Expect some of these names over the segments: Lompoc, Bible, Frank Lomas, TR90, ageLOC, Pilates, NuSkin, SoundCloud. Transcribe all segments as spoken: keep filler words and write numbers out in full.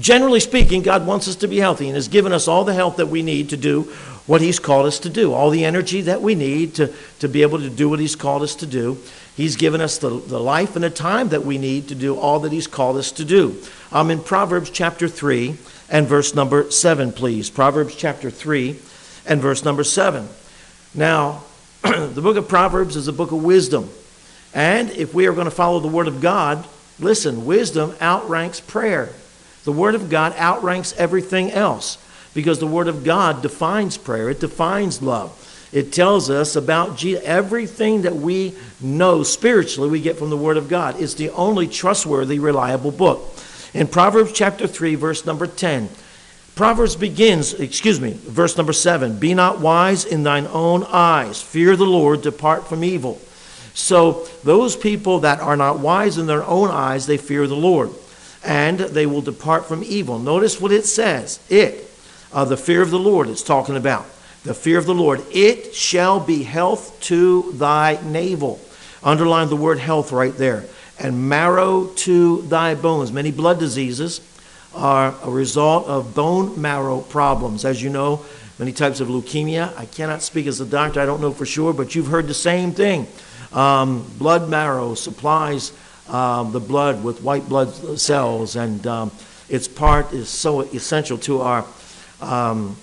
Generally speaking, God wants us to be healthy and has given us all the help that we need to do what he's called us to do, all the energy that we need to, to be able to do what he's called us to do. He's given us the, the life and the time that we need to do all that he's called us to do. Um, in Proverbs chapter three and verse number seven, please. Proverbs chapter three and verse number seven. Now, the book of Proverbs is a book of wisdom. And if we are going to follow the word of God, listen, wisdom outranks prayer. The word of God outranks everything else, because the word of God defines prayer. It defines love. It tells us about Jesus. Everything that we know spiritually, we get from the word of God. It's the only trustworthy, reliable book. In Proverbs chapter three, verse number ten, Proverbs begins, excuse me, verse number seven, "Be not wise in thine own eyes. Fear the Lord, depart from evil." So those people that are not wise in their own eyes, they fear the Lord, and they will depart from evil. Notice what it says. It. Uh, the fear of the Lord it's talking about. The fear of the Lord. It shall be health to thy navel. Underline the word health right there. And marrow to thy bones. Many blood diseases are a result of bone marrow problems. As you know, many types of leukemia. I cannot speak as a doctor. I don't know for sure, but you've heard the same thing. Um, blood marrow supplies um, the blood with white blood cells, and um, its part is so essential to our Um,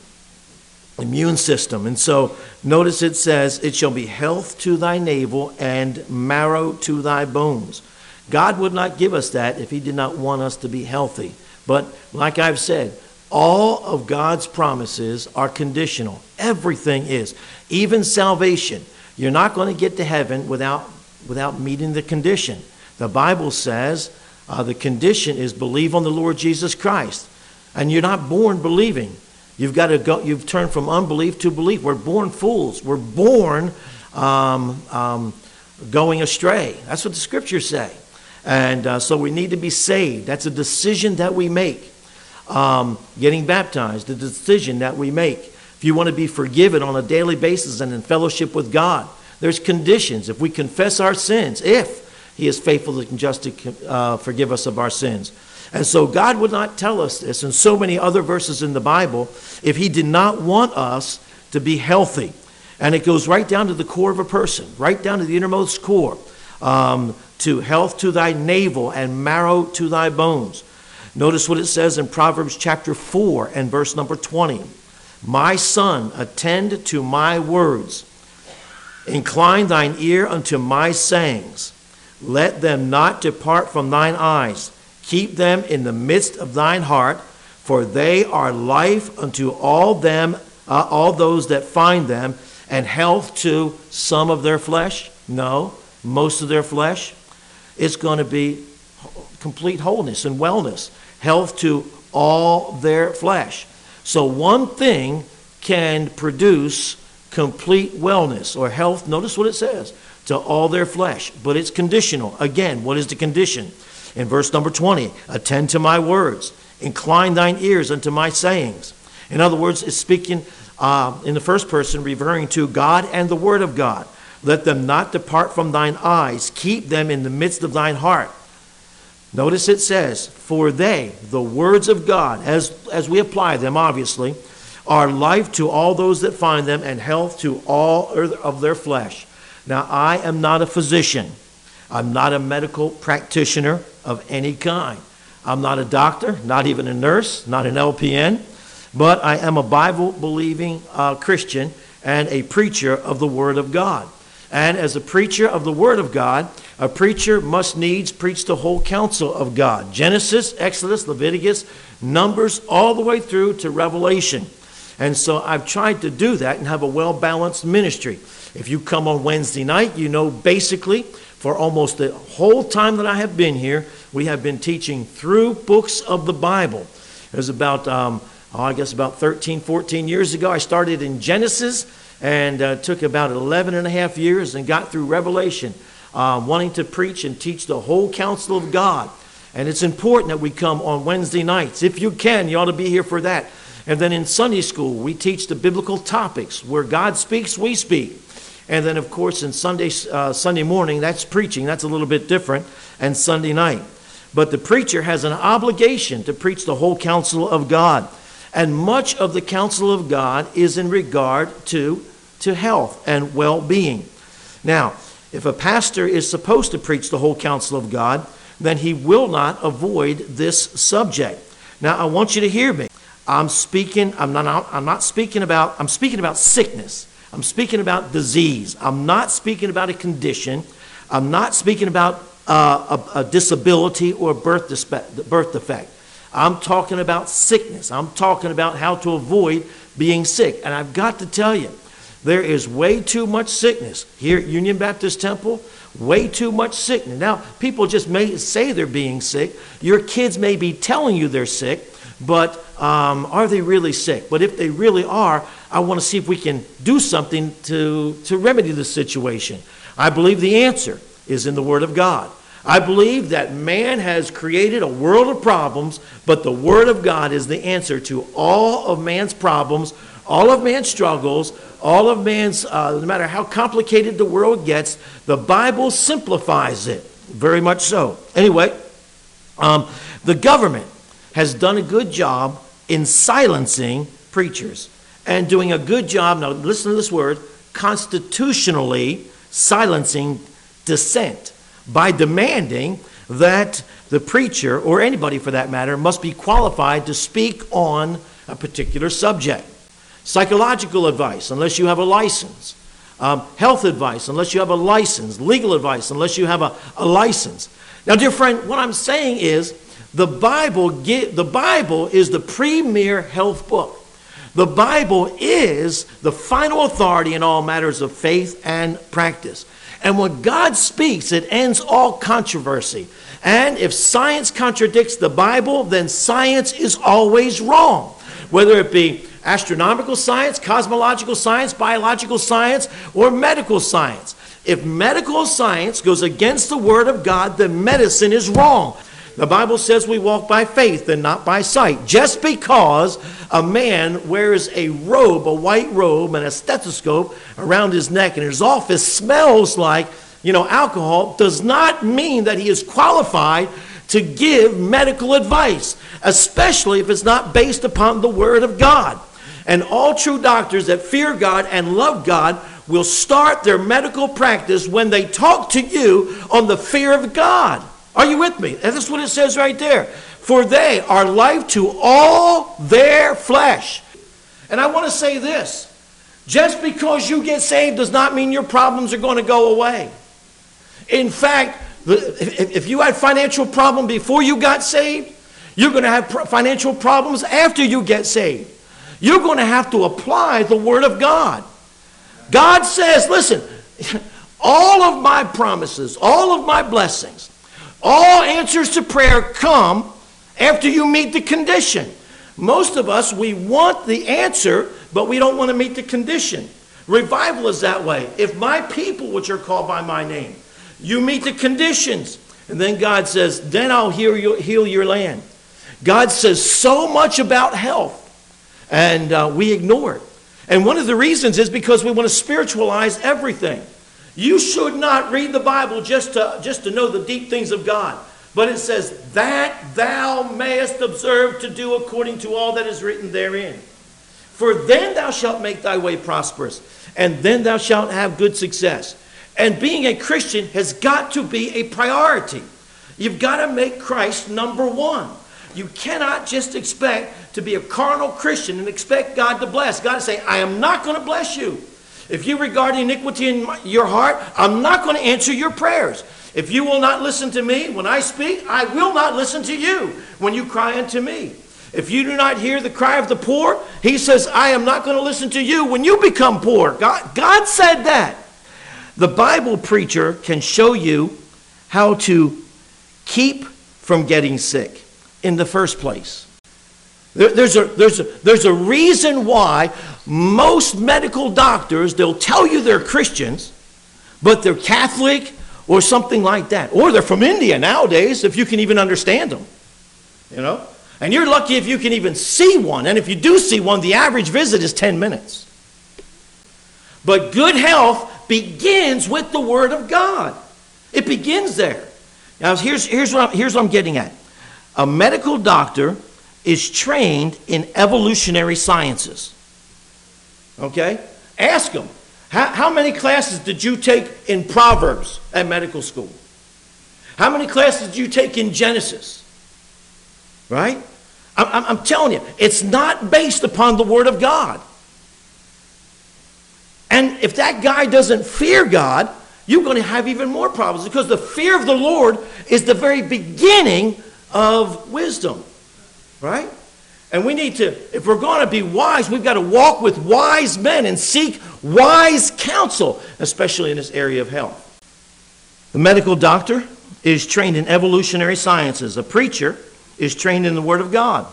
immune system. And so notice it says, "It shall be health to thy navel and marrow to thy bones." God would not give us that if he did not want us to be healthy. But like I've said, all of God's promises are conditional. Everything is. Even salvation. You're not going to get to heaven without, without meeting the condition. The Bible says uh, the condition is believe on the Lord Jesus Christ. And you're not born believing. You've got to go. You've turned from unbelief to belief. We're born fools. We're born um, um, going astray. That's what the scriptures say. And uh, so we need to be saved. That's a decision that we make. Um, getting baptized, the decision that we make. If you want to be forgiven on a daily basis and in fellowship with God, there's conditions. If we confess our sins, if he is faithful and just to uh, forgive us of our sins. And so God would not tell us this, and so many other verses in the Bible, if he did not want us to be healthy. And it goes right down to the core of a person, right down to the innermost core, um, to health to thy navel and marrow to thy bones. Notice what it says in Proverbs chapter four and verse number twenty. "My son, attend to my words. Incline thine ear unto my sayings. Let them not depart from thine eyes. Keep them in the midst of thine heart, for they are life unto all them, uh, all those that find them, and health to some of their flesh." No, most of their flesh. It's going to be complete wholeness and wellness. Health to all their flesh. So one thing can produce complete wellness or health. Notice what it says. To all their flesh. But it's conditional. Again, what is the condition? In verse number twenty, "Attend to my words, incline thine ears unto my sayings." In other words, it's speaking uh, in the first person, referring to God and the word of God. "Let them not depart from thine eyes, keep them in the midst of thine heart." Notice it says, "For they," the words of God, as, as we apply them, obviously, "are life to all those that find them and health to all of their flesh." Now, I am not a physician. I'm not a medical practitioner of any kind. I'm not a doctor, not even a nurse, not an L P N, but I am a Bible-believing uh, Christian and a preacher of the Word of God. And as a preacher of the Word of God, a preacher must needs preach the whole counsel of God. Genesis, Exodus, Leviticus, Numbers, all the way through to Revelation. And so I've tried to do that and have a well-balanced ministry. If you come on Wednesday night, you know basically for almost the whole time that I have been here, we have been teaching through books of the Bible. It was about, um, oh, I guess about thirteen, fourteen years ago. I started in Genesis and uh, took about eleven and a half years and got through Revelation, uh, wanting to preach and teach the whole counsel of God. And it's important that we come on Wednesday nights. If you can, you ought to be here for that. And then in Sunday school, we teach the biblical topics. Where God speaks, we speak. And then, of course, in Sunday, uh, Sunday morning, that's preaching. That's a little bit different. And Sunday night. But the preacher has an obligation to preach the whole counsel of God. And much of the counsel of God is in regard to, to health and well-being. Now, if a pastor is supposed to preach the whole counsel of God, then he will not avoid this subject. Now, I want you to hear me. I'm speaking, I'm not, I'm not speaking about, I'm speaking about sickness. I'm speaking about disease. I'm not speaking about a condition. I'm not speaking about uh, a, a disability or a birth, birth defect. I'm talking about sickness. I'm talking about how to avoid being sick. And I've got to tell you, there is way too much sickness here at Union Baptist Temple, way too much sickness. Now, people just may say they're being sick. Your kids may be telling you they're sick, but um, are they really sick? But if they really are, I want to see if we can do something to, to remedy the situation. I believe the answer is in the Word of God. I believe that man has created a world of problems, but the Word of God is the answer to all of man's problems, all of man's struggles, all of man's, uh, no matter how complicated the world gets, the Bible simplifies it, very much so. Anyway, um, the government has done a good job in silencing preachers and doing a good job, now listen to this word, constitutionally silencing dissent by demanding that the preacher, or anybody for that matter, must be qualified to speak on a particular subject. Psychological advice, unless you have a license. Um, health advice, unless you have a license. Legal advice, unless you have a, a license. Now, dear friend, what I'm saying is the Bible, give, the Bible is the premier health book. The Bible is the final authority in all matters of faith and practice. And when God speaks, it ends all controversy. And if science contradicts the Bible, then science is always wrong. Whether it be astronomical science, cosmological science, biological science, or medical science. If medical science goes against the Word of God, then medicine is wrong. The Bible says we walk by faith and not by sight. Just because a man wears a robe, a white robe, and a stethoscope around his neck and his office smells like, you know, alcohol, does not mean that he is qualified to give medical advice, especially if it's not based upon the Word of God. And all true doctors that fear God and love God will start their medical practice when they talk to you on the fear of God. Are you with me? And that's what it says right there. For they are life to all their flesh. And I want to say this. Just because you get saved does not mean your problems are going to go away. In fact, if you had financial problem before you got saved, you're going to have financial problems after you get saved. You're going to have to apply the Word of God. God says, listen, all of my promises, all of my blessings, all answers to prayer come after you meet the condition. Most of us, we want the answer, but we don't want to meet the condition. Revival is that way. If my people, which are called by my name, you meet the conditions. And then God says, then I'll heal your, heal your land. God says so much about health, and uh, we ignore it. And one of the reasons is because we want to spiritualize everything. You should not read the Bible just to, just to know the deep things of God. But it says, that thou mayest observe to do according to all that is written therein. For then thou shalt make thy way prosperous, and then thou shalt have good success. And being a Christian has got to be a priority. You've got to make Christ number one. You cannot just expect to be a carnal Christian and expect God to bless. God is saying, I am not going to bless you. If you regard iniquity in my, your heart, I'm not going to answer your prayers. If you will not listen to me when I speak, I will not listen to you when you cry unto me. If you do not hear the cry of the poor, he says, I am not going to listen to you when you become poor. God, God said that. The Bible preacher can show you how to keep from getting sick in the first place. There, there's, a, there's, a, there's a reason why most medical doctors, they'll tell you they're Christians, but they're Catholic or something like that. Or they're from India nowadays, if you can even understand them. You know? And you're lucky if you can even see one. And if you do see one, the average visit is ten minutes. But good health begins with the Word of God. It begins there. Now, here's, here's, what I'm, here's what I'm getting at. A medical doctor is trained in evolutionary sciences. Okay? Ask them, how, how many classes did you take in Proverbs at medical school? How many classes did you take in Genesis? Right? I'm, I'm telling you, it's not based upon the Word of God. And if that guy doesn't fear God, you're going to have even more problems, because the fear of the Lord is the very beginning of wisdom, right? And we need to, if we're going to be wise, we've got to walk with wise men and seek wise counsel, especially in this area of health. The medical doctor is trained in evolutionary sciences. A preacher is trained in the Word of God.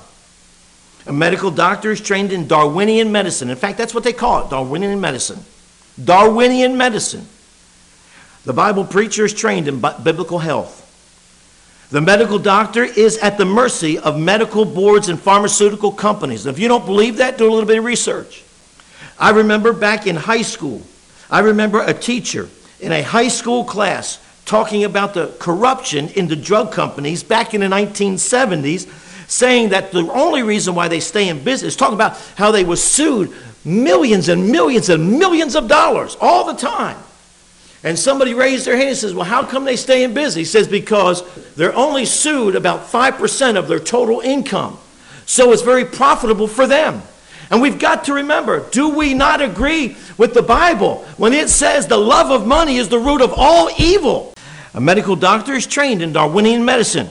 A medical doctor is trained in Darwinian medicine. In fact, that's what they call it, Darwinian medicine. Darwinian medicine. The Bible preacher is trained in biblical health. The medical doctor is at the mercy of medical boards and pharmaceutical companies. If you don't believe that, do a little bit of research. I remember back in high school, I remember a teacher in a high school class talking about the corruption in the drug companies back in the nineteen seventies, saying that the only reason why they stay in business, talking about how they were sued millions and millions and millions of dollars all the time. And somebody raised their hand and says, well, how come they stay in business? He says, because they're only sued about five percent of their total income. So it's very profitable for them. And we've got to remember, do we not agree with the Bible when it says the love of money is the root of all evil? A medical doctor is trained in Darwinian medicine.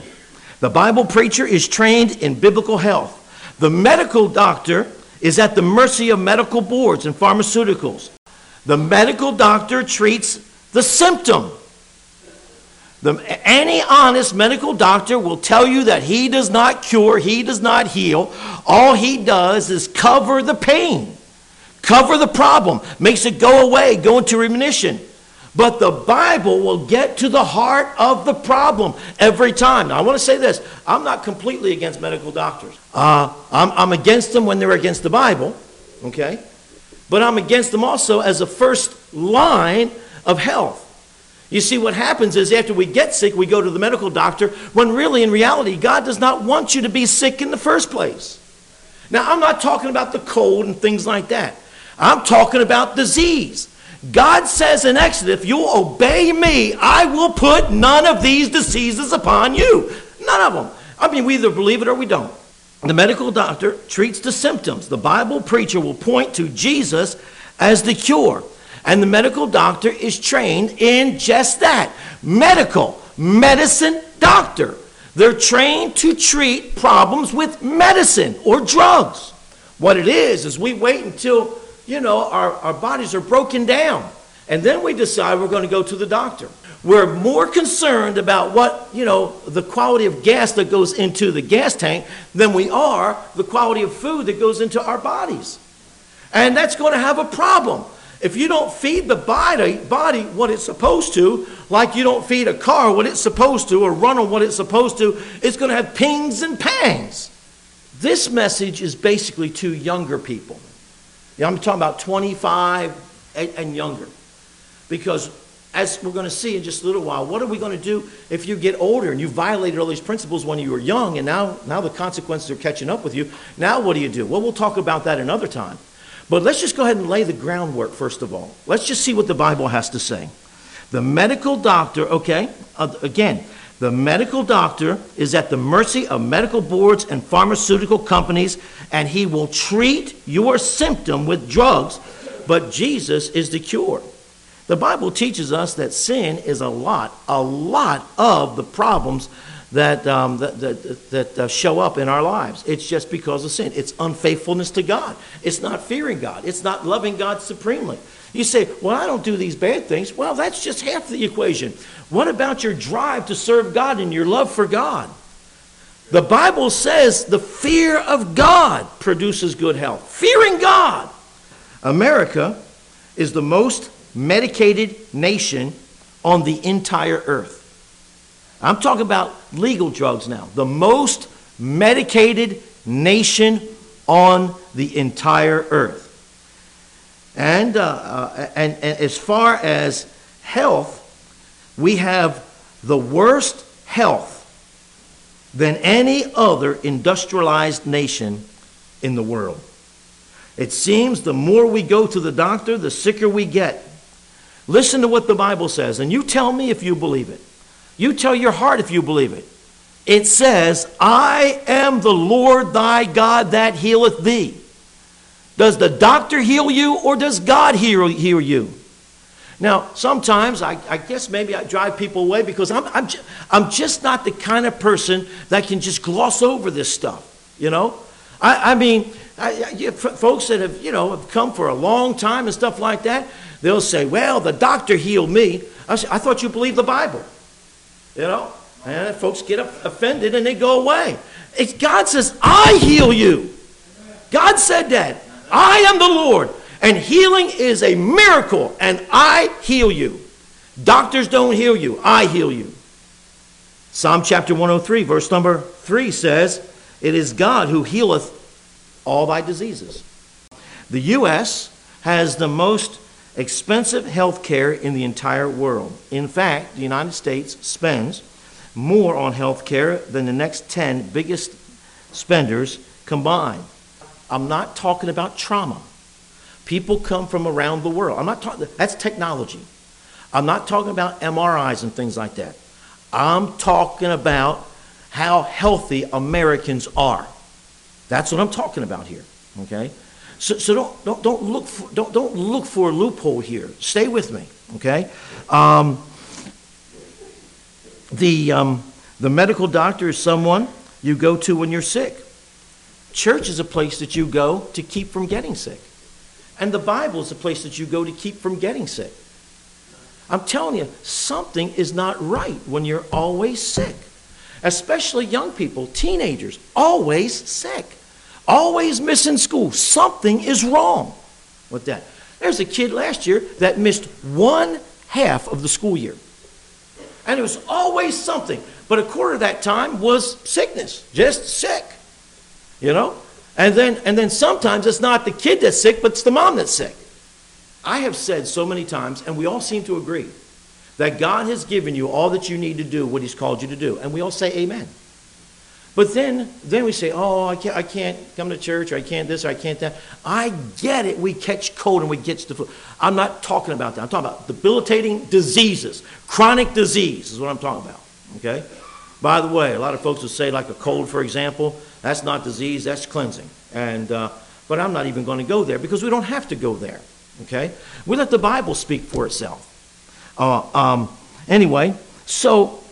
The Bible preacher is trained in biblical health. The medical doctor is at the mercy of medical boards and pharmaceuticals. The medical doctor treats the symptom. The, any honest medical doctor will tell you that he does not cure, he does not heal. All he does is cover the pain, cover the problem, makes it go away, go into remission. But the Bible will get to the heart of the problem every time. Now, I want to say this. I'm not completely against medical doctors. Uh, I'm, I'm against them when they're against the Bible, okay? But I'm against them also as a first line of health. You see, what happens is after we get sick, we go to the medical doctor, when really, in reality, God does not want you to be sick in the first place. Now, I'm not talking about the cold and things like that. I'm talking about disease. God says in Exodus, if you obey me, I will put none of these diseases upon you. None of them. I mean, we either believe it or we don't. The medical doctor treats the symptoms. The Bible preacher will point to Jesus as the cure. And the medical doctor is trained in just that. Medical, medicine doctor. They're trained to treat problems with medicine or drugs. What it is, is we wait until, you know, our, our bodies are broken down. And then we decide we're going to go to the doctor. We're more concerned about what, you know, the quality of gas that goes into the gas tank than we are the quality of food that goes into our bodies. And that's going to have a problem. If you don't feed the body, body what it's supposed to, like you don't feed a car what it's supposed to or run on what it's supposed to, it's going to have pings and pangs. This message is basically to younger people. You know, I'm talking about twenty-five and, and younger. Because as we're going to see in just a little while, what are we going to do if you get older and you violated all these principles when you were young and now, now the consequences are catching up with you? Now what do you do? Well, we'll talk about that another time. But let's just go ahead and lay the groundwork, first of all. Let's just see what the Bible has to say. The medical doctor, okay, uh, again, the medical doctor is at the mercy of medical boards and pharmaceutical companies, and he will treat your symptom with drugs, but Jesus is the cure. The Bible teaches us that sin is a lot, a lot of the problems that um, that, that, that uh, show up in our lives. It's just because of sin. It's unfaithfulness to God. It's not fearing God. It's not loving God supremely. You say, well, I don't do these bad things. Well, that's just half the equation. What about your drive to serve God and your love for God? The Bible says the fear of God produces good health. Fearing God. America is the most medicated nation on the entire earth. I'm talking about legal drugs now. The most medicated nation on the entire earth. And, uh, and, and as far as health, we have the worst health than any other industrialized nation in the world. It seems the more we go to the doctor, the sicker we get. Listen to what the Bible says, and you tell me if you believe it. You tell your heart if you believe it. It says, I am the Lord thy God that healeth thee. Does the doctor heal you, or does God heal, heal you? Now, sometimes, I, I guess maybe I drive people away because I'm, I'm, ju- I'm just not the kind of person that can just gloss over this stuff, you know? I, I mean, I, I, you, folks that have, you know, have come for a long time and stuff like that, they'll say, well, the doctor healed me. I, say, I thought you believed the Bible, you know? And folks get offended and they go away. It's, God says, I heal you. God said that. I am the Lord. And healing is a miracle, and I heal you. Doctors don't heal you. I heal you. Psalm chapter one oh three, verse number three says, it is God who healeth all thy diseases. The U S has the most expensive health care in the entire world. In fact, the United States spends more on health care than the next ten biggest spenders combined. I'm not talking about trauma. People come from around the world. I'm not talking, that's technology. I'm not talking about M R Is and things like that. I'm talking about how healthy Americans are. That's what I'm talking about here, okay? So, so don't, don't, don't, look for, don't, don't look for a loophole here. Stay with me, okay? Um, the, um, the medical doctor is someone you go to when you're sick. Church is a place that you go to keep from getting sick. And the Bible is the place that you go to keep from getting sick. I'm telling you, something is not right when you're always sick. Especially young people, teenagers, always sick. Always missing school. Something is wrong with that. There's a kid last year that missed one half of the school year. And it was always something. But a quarter of that time was sickness. Just sick. You know? And then, and then sometimes it's not the kid that's sick, but it's the mom that's sick. I have said so many times, and we all seem to agree, that God has given you all that you need to do what he's called you to do. And we all say amen. But then, then we say, oh, I can't, I can't come to church, or I can't this, or I can't that. I get it. We catch cold and we get the flu. I'm not talking about that. I'm talking about debilitating diseases. Chronic disease is what I'm talking about. Okay? By the way, a lot of folks will say, like a cold, for example, that's not disease, that's cleansing. And, uh, but I'm not even going to go there because we don't have to go there, okay? We let the Bible speak for itself. Uh, um, anyway, so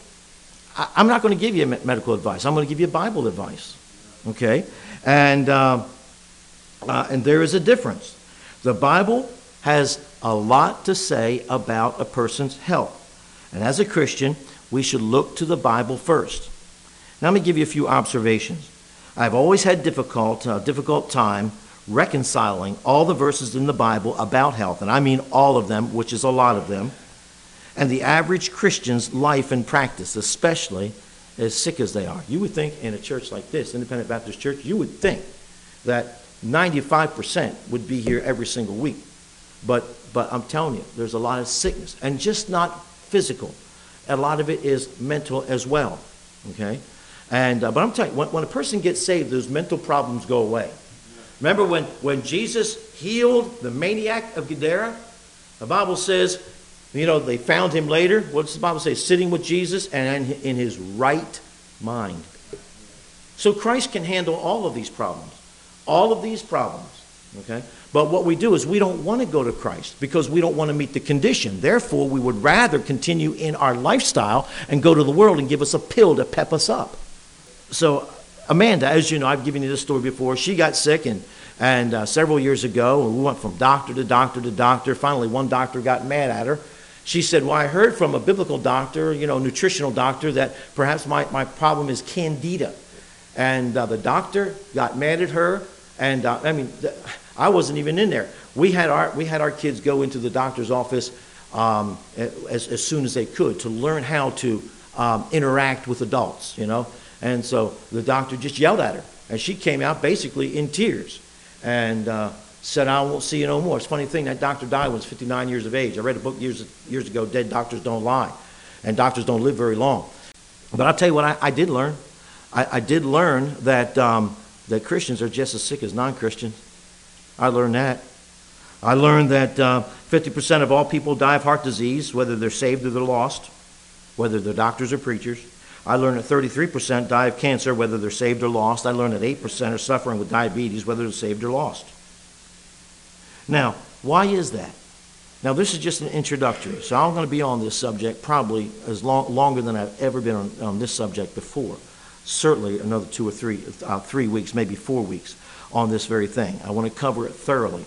I, I'm not going to give you medical advice. I'm going to give you Bible advice, okay? And, uh, uh, and there is a difference. The Bible has a lot to say about a person's health. And as a Christian, we should look to the Bible first. Now, let me give you a few observations. I've always had difficult, uh, difficult time reconciling all the verses in the Bible about health, and I mean all of them, which is a lot of them, and the average Christian's life and practice, especially as sick as they are. You would think in a church like this, Independent Baptist Church, you would think that ninety-five percent would be here every single week. But, but I'm telling you, there's a lot of sickness, and just not physical. A lot of it is mental as well, okay? And uh, but I'm telling you, when, when a person gets saved, those mental problems go away. Remember when, when Jesus healed the maniac of Gadara? The Bible says, you know, they found him later. What does the Bible say? Sitting with Jesus and in his right mind. So Christ can handle all of these problems. All of these problems, okay? But what we do is we don't want to go to Christ because we don't want to meet the condition. Therefore, we would rather continue in our lifestyle and go to the world and give us a pill to pep us up. So Amanda, as you know, I've given you this story before. She got sick and, and uh, several years ago, we went from doctor to doctor to doctor. Finally, one doctor got mad at her. She said, well, I heard from a biblical doctor, you know, nutritional doctor, that perhaps my, my problem is candida. And uh, the doctor got mad at her. And uh, I mean... The, I wasn't even in there. We had our we had our kids go into the doctor's office um, as as soon as they could to learn how to um, interact with adults, you know. And so the doctor just yelled at her, and she came out basically in tears, and uh, said, "I won't see you no more." It's a funny thing, that doctor died when he was fifty-nine years of age. I read a book years years ago, "Dead Doctors Don't Lie," and doctors don't live very long. But I'll tell you what I, I did learn. I, I did learn that, um, that Christians are just as sick as non-Christians. I learned that. I learned that uh, fifty percent of all people die of heart disease, whether they're saved or they're lost, whether they're doctors or preachers. I learned that thirty-three percent die of cancer, whether they're saved or lost. I learned that eight percent are suffering with diabetes, whether they're saved or lost. Now, why is that? Now, this is just an introductory, so I'm going to be on this subject probably as long, longer than I've ever been on, on this subject before. Certainly another two or three, uh, three weeks, maybe four weeks on this very thing. I want to cover it thoroughly.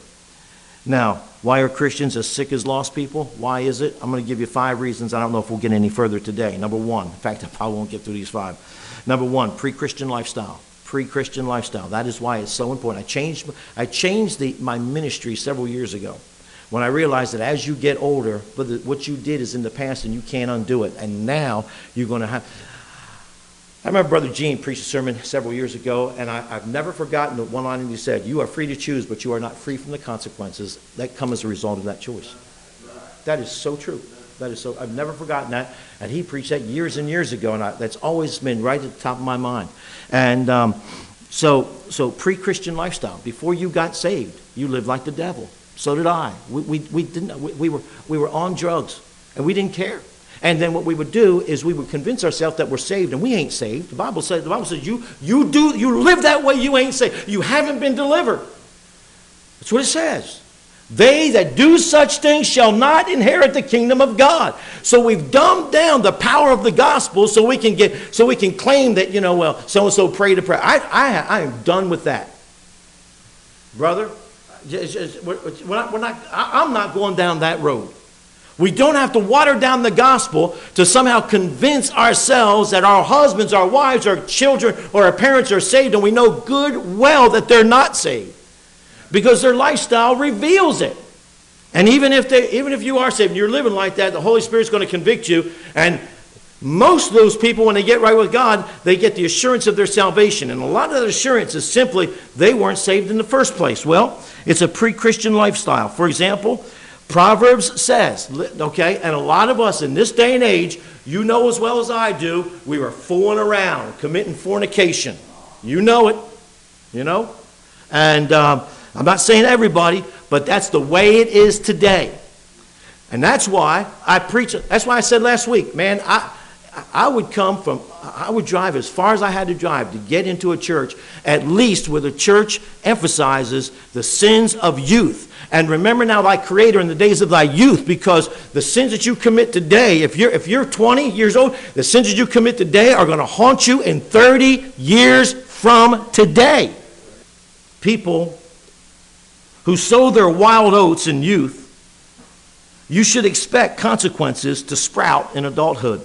Now, why are Christians as sick as lost people? Why is it? I'm going to give you five reasons. I don't know if we'll get any further today. Number one, in fact, I probably won't get through these five. Number one, pre-Christian lifestyle. Pre-Christian lifestyle. That is why it's so important. I changed, I changed the, my ministry several years ago when I realized that as you get older, but the, what you did is in the past and you can't undo it. And now you're going to have... I remember Brother Gene preached a sermon several years ago, and I, I've never forgotten the one line he said, "You are free to choose, but you are not free from the consequences that come as a result of that choice." That is so true. That is so. I've never forgotten that, and he preached that years and years ago, and I, that's always been right at the top of my mind. And um, so, so pre-Christian lifestyle. Before you got saved, you lived like the devil. So did I. We we, we didn't. We, we were we were on drugs, and we didn't care. And then what we would do is we would convince ourselves that we're saved, and we ain't saved. The Bible says, the Bible says you, you, do, you live that way, you ain't saved. You haven't been delivered. That's what it says. They that do such things shall not inherit the kingdom of God. So we've dumbed down the power of the gospel so we can, get, so we can claim that, you know, well, so-and-so prayed a prayer. I, I, I am done with that. Brother, we're not, we're not, I'm not going down that road. We don't have to water down the gospel to somehow convince ourselves that our husbands, our wives, our children, or our parents are saved, and we know good well that they're not saved because their lifestyle reveals it. And even if they, even if you are saved and you're living like that, the Holy Spirit's going to convict you. And most of those people, when they get right with God, they get the assurance of their salvation. And a lot of that assurance is simply they weren't saved in the first place. Well, it's a pre-Christian lifestyle. For example, Proverbs says, okay, and a lot of us in this day and age, you know as well as I do, we were fooling around, committing fornication. You know it, you know? And um, I'm not saying everybody, but that's the way it is today. And that's why I preach, that's why I said last week, man, I, I would come from, I would drive as far as I had to drive to get into a church, at least where the church emphasizes the sins of youth. And remember now thy Creator in the days of thy youth, because the sins that you commit today, if you're, if you're twenty years old, the sins that you commit today are going to haunt you in thirty years from today. People who sow their wild oats in youth, you should expect consequences to sprout in adulthood.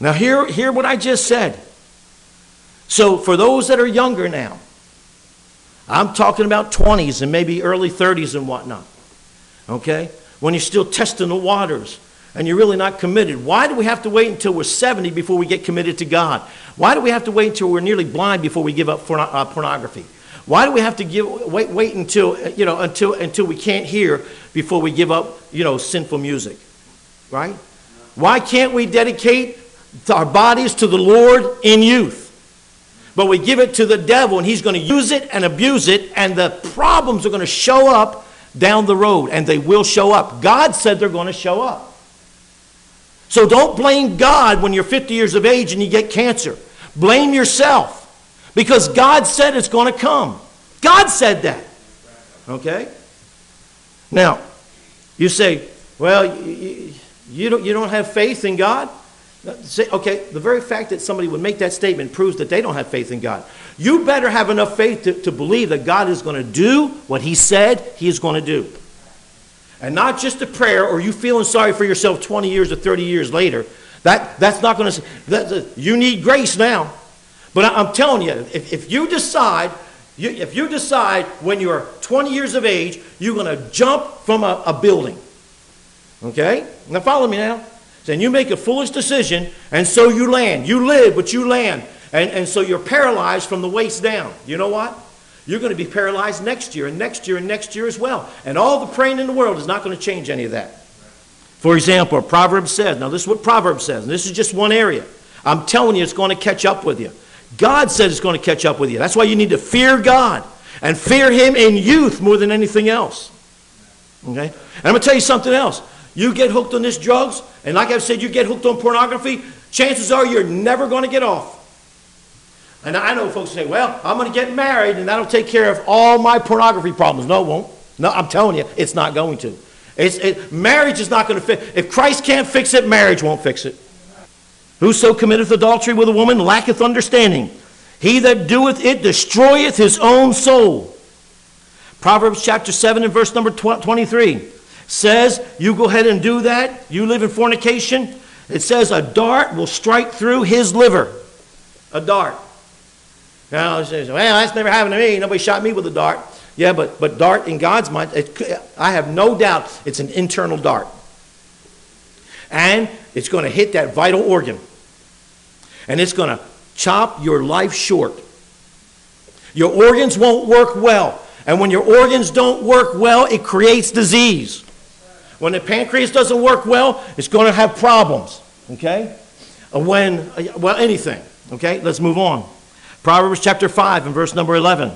Now hear, hear what I just said. So for those that are younger now, I'm talking about twenties and maybe early thirties and whatnot, okay? When you're still testing the waters and you're really not committed. Why do we have to wait until we're seventy before we get committed to God? Why do we have to wait until we're nearly blind before we give up porn- uh, pornography? Why do we have to give, wait, wait until, you know, until, until we can't hear before we give up, you know, sinful music, right? Why can't we dedicate our bodies to the Lord in youth? But we give it to the devil, and he's going to use it and abuse it, and the problems are going to show up down the road, and they will show up. God said they're going to show up. So don't blame God when you're fifty years of age and you get cancer. Blame yourself, because God said it's going to come. God said that. Okay? Now, you say, well, you, you, don't, you don't have faith in God? Okay, the very fact that somebody would make that statement proves that they don't have faith in God. You better have enough faith to, to believe that God is going to do what he said he is going to do. And not just a prayer or you feeling sorry for yourself twenty years or thirty years later. That, that's not going to... That, you need grace now. But I, I'm telling you, if, if you decide... You, if you decide when you're twenty years of age, you're going to jump from a, a building. Okay? Now follow me now. And you make a foolish decision, and so you land. You live, but you land. And, and so you're paralyzed from the waist down. You know what? You're going to be paralyzed next year and next year and next year as well. And all the praying in the world is not going to change any of that. For example, Proverbs says, now this is what Proverbs says, and this is just one area. I'm telling you, it's going to catch up with you. God says it's going to catch up with you. That's why you need to fear God and fear Him in youth more than anything else. Okay? And I'm going to tell you something else. You get hooked on this drugs, and like I've said, you get hooked on pornography, chances are you're never going to get off. And I know folks say, well, I'm going to get married, and that'll take care of all my pornography problems. No, it won't. No, I'm telling you, it's not going to. It's, it, marriage is not going to fix. If Christ can't fix it, marriage won't fix it. Whoso committeth adultery with a woman lacketh understanding. He that doeth it destroyeth his own soul. Proverbs chapter seven and verse number twenty-three says, you go ahead and do that. You live in fornication. It says a dart will strike through his liver. A dart. Now it says, well, that's never happened to me. Nobody shot me with a dart. Yeah, but, but dart in God's mind, it, I have no doubt it's an internal dart. And it's going to hit that vital organ. And it's going to chop your life short. Your organs won't work well. And when your organs don't work well, it creates disease. When the pancreas doesn't work well, it's going to have problems. Okay? When, well, anything. Okay? Let's move on. Proverbs chapter five and verse number eleven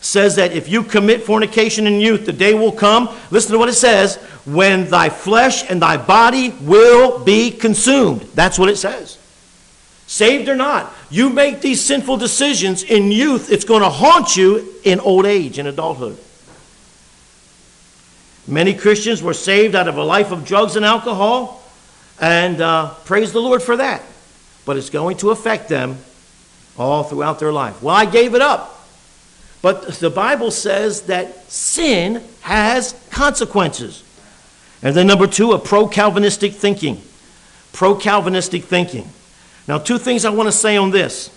says that if you commit fornication in youth, the day will come, listen to what it says, when thy flesh and thy body will be consumed. That's what it says. Saved or not, you make these sinful decisions in youth, it's going to haunt you in old age, in adulthood. Many Christians were saved out of a life of drugs and alcohol, and uh, praise the Lord for that. But it's going to affect them all throughout their life. Well, I gave it up. But the Bible says that sin has consequences. And then number two, a pro-Calvinistic thinking. Pro-Calvinistic thinking. Now, two things I want to say on this.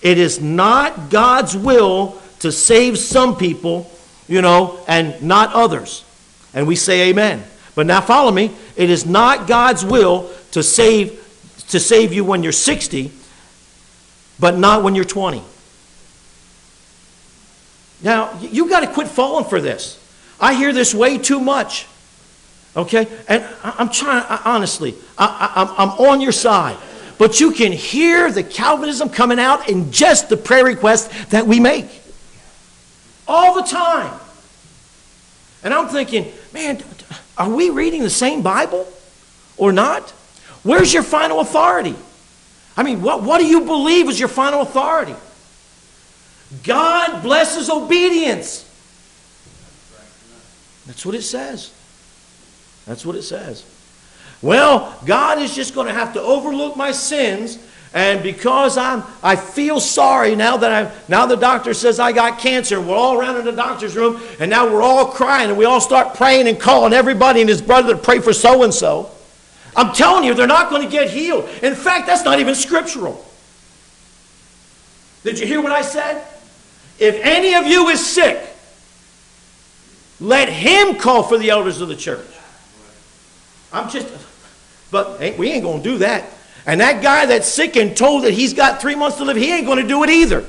It is not God's will to save some people, you know, and not others. And we say amen. But now follow me. It is not God's will to save, to save you when you're sixty, but not when you're twenty. Now, you've got to quit falling for this. I hear this way too much. Okay? And I'm trying, I, honestly, I, I, I'm on your side. But you can hear the Calvinism coming out in just the prayer requests that we make. All the time. And I'm thinking, man, are we reading the same Bible or not? Where's your final authority? I mean, what, what do you believe is your final authority? God blesses obedience. That's what it says. That's what it says. Well, God is just going to have to overlook my sins, and because I'm, I feel sorry now that I'm, now the doctor says I got cancer, and we're all around in the doctor's room, and now we're all crying, and we all start praying and calling everybody and his brother to pray for so-and-so. I'm telling you, they're not going to get healed. In fact, that's not even scriptural. Did you hear what I said? If any of you is sick, let him call for the elders of the church. I'm just, but hey, we ain't going to do that. And that guy that's sick and told that he's got three months to live, he ain't going to do it either.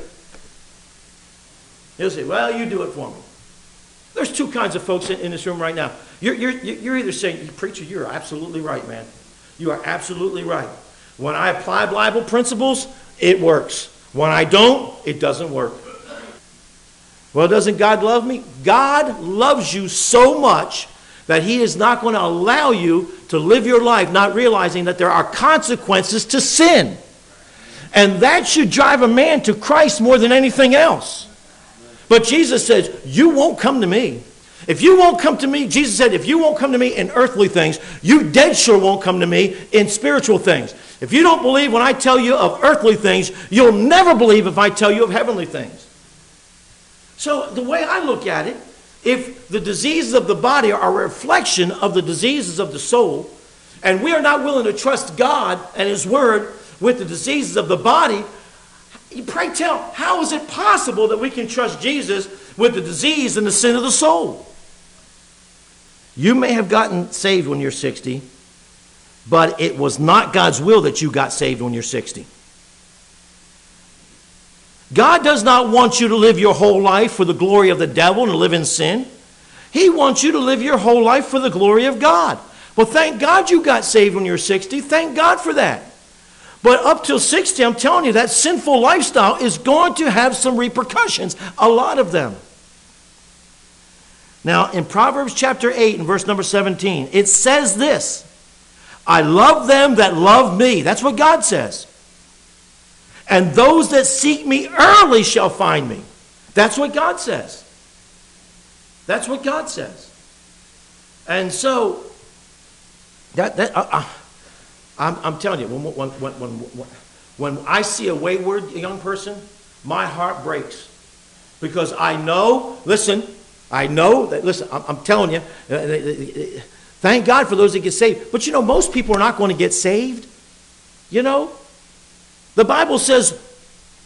He'll say, well, you do it for me. There's two kinds of folks in, in this room right now. You're, you're, you're either saying, preacher, you're absolutely right, man. You are absolutely right. When I apply Bible principles, it works. When I don't, it doesn't work. Well, doesn't God love me? God loves you so much that He is not going to allow you to live your life not realizing that there are consequences to sin. And that should drive a man to Christ more than anything else. But Jesus says, you won't come to me. If you won't come to me, Jesus said, if you won't come to me in earthly things, you dead sure won't come to me in spiritual things. If you don't believe when I tell you of earthly things, you'll never believe if I tell you of heavenly things. So the way I look at it, if the diseases of the body are a reflection of the diseases of the soul, and we are not willing to trust God and His Word with the diseases of the body, you pray tell, how is it possible that we can trust Jesus with the disease and the sin of the soul? You may have gotten saved when you're sixty, but it was not God's will that you got saved when you're sixty. God does not want you to live your whole life for the glory of the devil and to live in sin. He wants you to live your whole life for the glory of God. Well, thank God you got saved when you were sixty. Thank God for that. But up till sixty, I'm telling you, that sinful lifestyle is going to have some repercussions, a lot of them. Now, in Proverbs chapter eight and verse number seventeen, it says this, I love them that love me. That's what God says. And those that seek me early shall find me. That's what God says. That's what God says. And so, that, that, uh, uh, I'm, I'm telling you, when, when, when, when I see a wayward young person, my heart breaks. Because I know, listen, I know that, listen, I'm, I'm telling you, thank God for those that get saved. But you know, most people are not going to get saved. You know? The Bible says,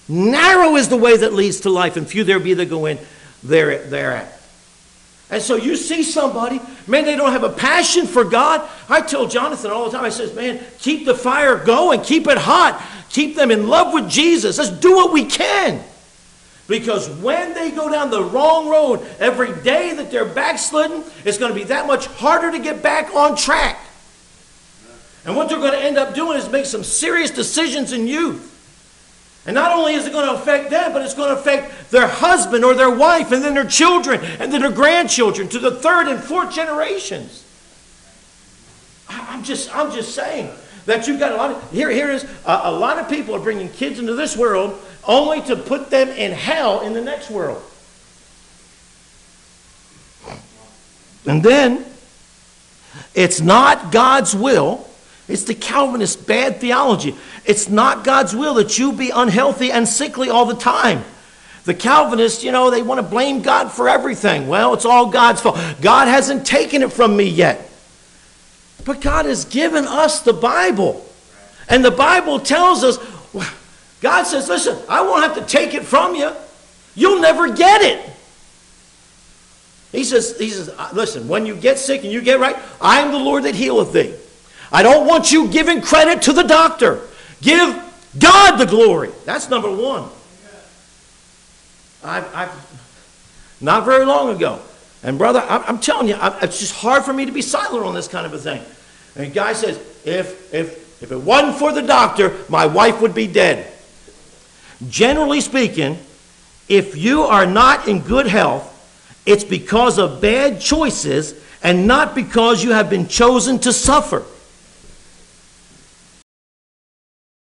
narrow is the way that leads to life, and few there be that go in thereat. And so you see somebody, man, they don't have a passion for God. I tell Jonathan all the time, I says, man, keep the fire going, keep it hot, keep them in love with Jesus. Let's do what we can. Because when they go down the wrong road, every day that they're backslidden, it's going to be that much harder to get back on track. And what they're going to end up doing is make some serious decisions in youth. And not only is it going to affect them, but it's going to affect their husband or their wife and then their children and then their grandchildren to the third and fourth generations. I'm just, I'm just saying that you've got a lot of, here, here is, a, a lot of people are bringing kids into this world only to put them in hell in the next world. And then, it's not God's will. It's the Calvinist bad theology. It's not God's will that you be unhealthy and sickly all the time. The Calvinists, you know, they want to blame God for everything. Well, it's all God's fault. God hasn't taken it from me yet. But God has given us the Bible. And the Bible tells us, God says, listen, I won't have to take it from you. You'll never get it. He says, he says, listen, when you get sick and you get right, I am the Lord that healeth thee. I don't want you giving credit to the doctor. Give God the glory. That's number one. I've, I've, not very long ago, and brother, I'm telling you, it's just hard for me to be silent on this kind of a thing. And the guy says, if, if, if it wasn't for the doctor, my wife would be dead. Generally speaking, if you are not in good health, it's because of bad choices and not because you have been chosen to suffer.